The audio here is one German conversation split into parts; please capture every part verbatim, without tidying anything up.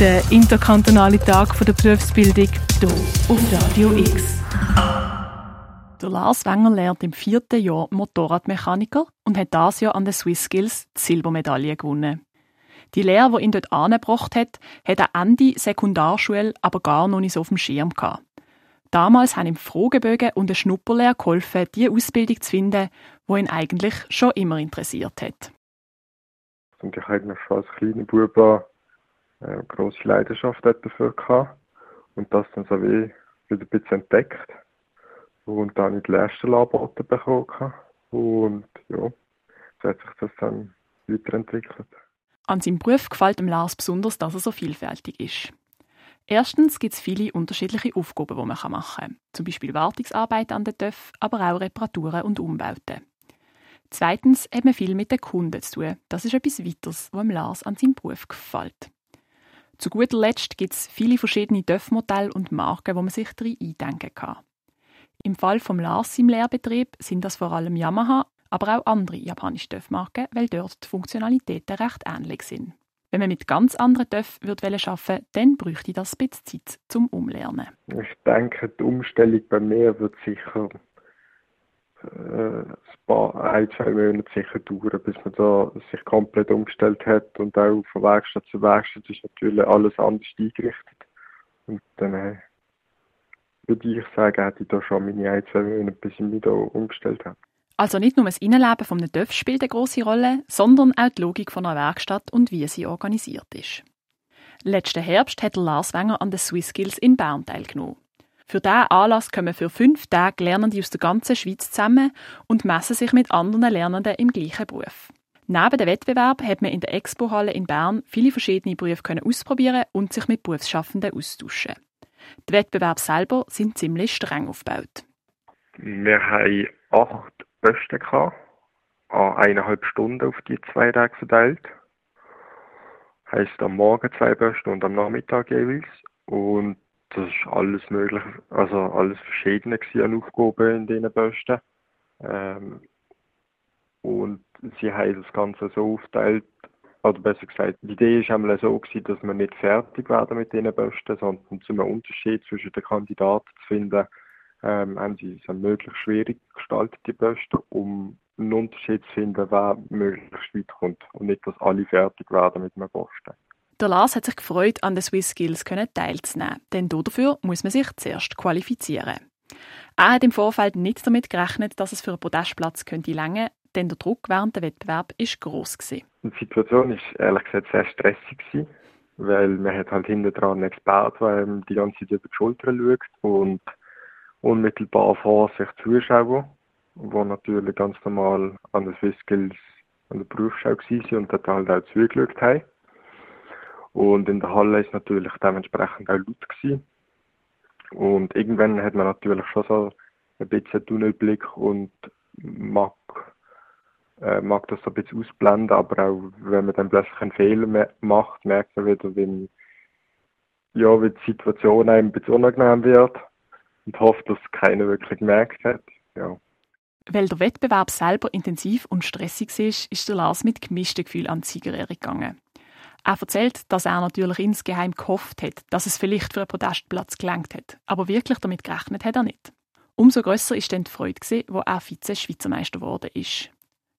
der interkantonale Tag der Berufsbildung hier auf Radio X. Der Lars Wenger lernt im vierten Jahr Motorradmechaniker und hat dieses Jahr an den Swiss Skills die Silbermedaille gewonnen. Die Lehre, die ihn dort angebracht hat, hat er Ende Sekundarschule aber gar noch nicht so auf dem Schirm gehabt. Damals haben ihm Fragebögen und eine Schnupperlehre geholfen, die Ausbildung zu finden, die ihn eigentlich schon immer interessiert hat. Und ich habe schon als kleiner Bube eine grosse Leidenschaft dafür gehabt und das dann so wie wieder ein bisschen entdeckt. Und dann habe ich die Lehrstellenangebote bekommen und ja, so hat sich das dann weiterentwickelt. An seinem Beruf gefällt dem Lars besonders, dass er so vielfältig ist. Erstens gibt es viele unterschiedliche Aufgaben, die man machen kann. Zum Beispiel Wartungsarbeiten an den Töpfen, aber auch Reparaturen und Umbauten. Zweitens hat man viel mit den Kunden zu tun. Das ist etwas Weiteres, was Lars an seinem Beruf gefällt. Zu guter Letzt gibt es viele verschiedene Töpfmodelle und Marken, wo man sich darin eindenken kann. Im Fall von Lars im Lehrbetrieb sind das vor allem Yamaha, aber auch andere japanische Töpfmarken, weil dort die Funktionalitäten recht ähnlich sind. Wenn man mit ganz anderen Töpfen arbeiten wollte, dann bräuchte das ein bisschen Zeit zum Umlernen. Ich denke, die Umstellung bei mir wird sicher ein paar, ein, zwei Monate sicher dauern, bis man da sich komplett umgestellt hat, und auch von Werkstatt zu Werkstatt ist natürlich alles anders eingerichtet. Und dann äh, würde ich sagen, hätte ich da schon meine ein, zwei Monate, bis ich mich da umgestellt habe. Also nicht nur das Innenleben von einem Töpf spielt eine grosse Rolle, sondern auch die Logik von einer Werkstatt und wie sie organisiert ist. Letzten Herbst hat Lars Wenger an den Swiss Skills in Bern teilgenommen. Für diesen Anlass kommen für fünf Tage Lernende aus der ganzen Schweiz zusammen und messen sich mit anderen Lernenden im gleichen Beruf. Neben dem Wettbewerb hat man in der Expohalle in Bern viele verschiedene Berufe ausprobieren und sich mit Berufsschaffenden austauschen. Die Wettbewerbe selber sind ziemlich streng aufgebaut. Wir haben acht Besten gehabt, an eineinhalb Stunden auf die zwei Tage verteilt. Heisst am Morgen zwei Besten und am Nachmittag jeweils. Und das ist alles möglich, also alles verschiedene an Aufgaben in diesen Posten. Ähm, und sie haben das Ganze so aufgeteilt, oder besser gesagt, die Idee war einmal so gewesen, dass wir nicht fertig werden mit diesen Posten, sondern zum Unterschied zwischen den Kandidaten zu finden, ähm, haben sie es möglichst schwierig gestaltet, die Posten, um einen Unterschied zu finden, wer möglichst weit kommt und nicht, dass alle fertig werden mit einem Posten. Der Lars hat sich gefreut, an den Swiss Skills teilzunehmen, denn dafür muss man sich zuerst qualifizieren. Er hat im Vorfeld nicht damit gerechnet, dass es für einen Podestplatz reichen könnte, denn der Druck während des Wettbewerbs war gross. Die Situation war ehrlich gesagt sehr stressig, weil man hat halt hinten dran einen Experten, der einem die ganze Zeit über die Schulter schaut und unmittelbar vor sich zuschauen, die natürlich ganz normal an den Swiss Skills an der Berufsschau waren und dort halt auch zugeschaut haben. Und in der Halle ist natürlich dementsprechend auch laut gewesen. Und irgendwann hat man natürlich schon so ein bisschen Tunnelblick und mag, äh, mag das so ein bisschen ausblenden. Aber auch wenn man dann plötzlich einen Fehler macht, merkt man wieder, wie, ja, wie die Situation einem ein bisschen unangenehm wird. Und hofft, dass keiner wirklich gemerkt hat. Ja. Weil der Wettbewerb selber intensiv und stressig war, ist der Lars mit gemischten Gefühlen an die Siegerehrung gegangen. Er erzählt, dass er natürlich insgeheim gehofft hat, dass es vielleicht für einen Podestplatz gelangt hat. Aber wirklich damit gerechnet hat er nicht. Umso grösser war dann die Freude, als er Vize-Schweizermeister geworden ist.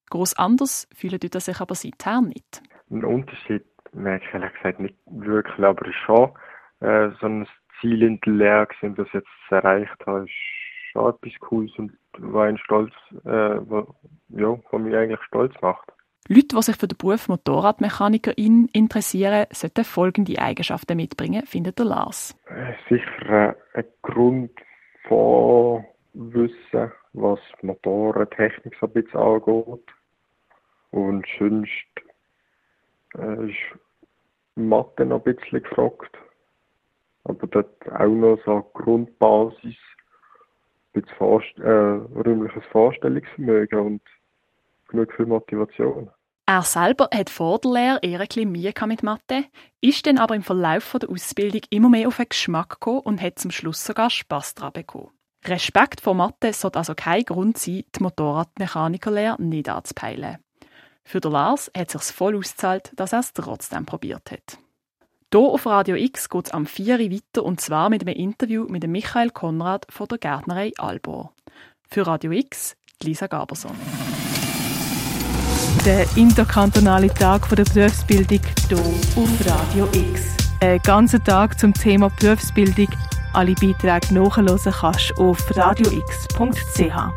Gross anders fühlt er sich aber seither nicht. Ein Unterschied merke ich ehrlich gesagt nicht wirklich, aber schon äh, so ein Ziel in der Lehre, das ich jetzt erreicht habe, ist schon etwas Cooles und was einen stolz, äh, was, ja, was mich eigentlich stolz macht. Leute, die sich für den Beruf Motorradmechanikerin interessieren, sollten folgende Eigenschaften mitbringen, findet der Lars. Sicher ein Grundvorwissen, was Motorentechnik so ein bisschen angeht. Und sonst ist Mathe noch ein bisschen gefragt. Aber dort auch noch so eine Grundbasis, ein bisschen Vorst- äh, räumliches Vorstellungsvermögen und genug für Motivation. Er selber hat vor der Lehre eher ein bisschen Mühe mit Mathe, ist dann aber im Verlauf der Ausbildung immer mehr auf den Geschmack gekommen und hat zum Schluss sogar Spass daran bekommen. Respekt vor Mathe sollte also kein Grund sein, die Motorradmechanikerlehre nicht anzupeilen. Für den Lars hat es sich voll ausgezahlt, dass er es trotzdem probiert hat. Hier auf Radio X geht es am vier Uhr weiter, und zwar mit einem Interview mit Michael Konrad von der Gärtnerei Albor. Für Radio X, Lisa Gaberson. Der interkantonale Tag der Berufsbildung hier auf Radio X. Einen ganzen Tag zum Thema Berufsbildung. Alle Beiträge nachhören kannst du auf radio x punkt c h.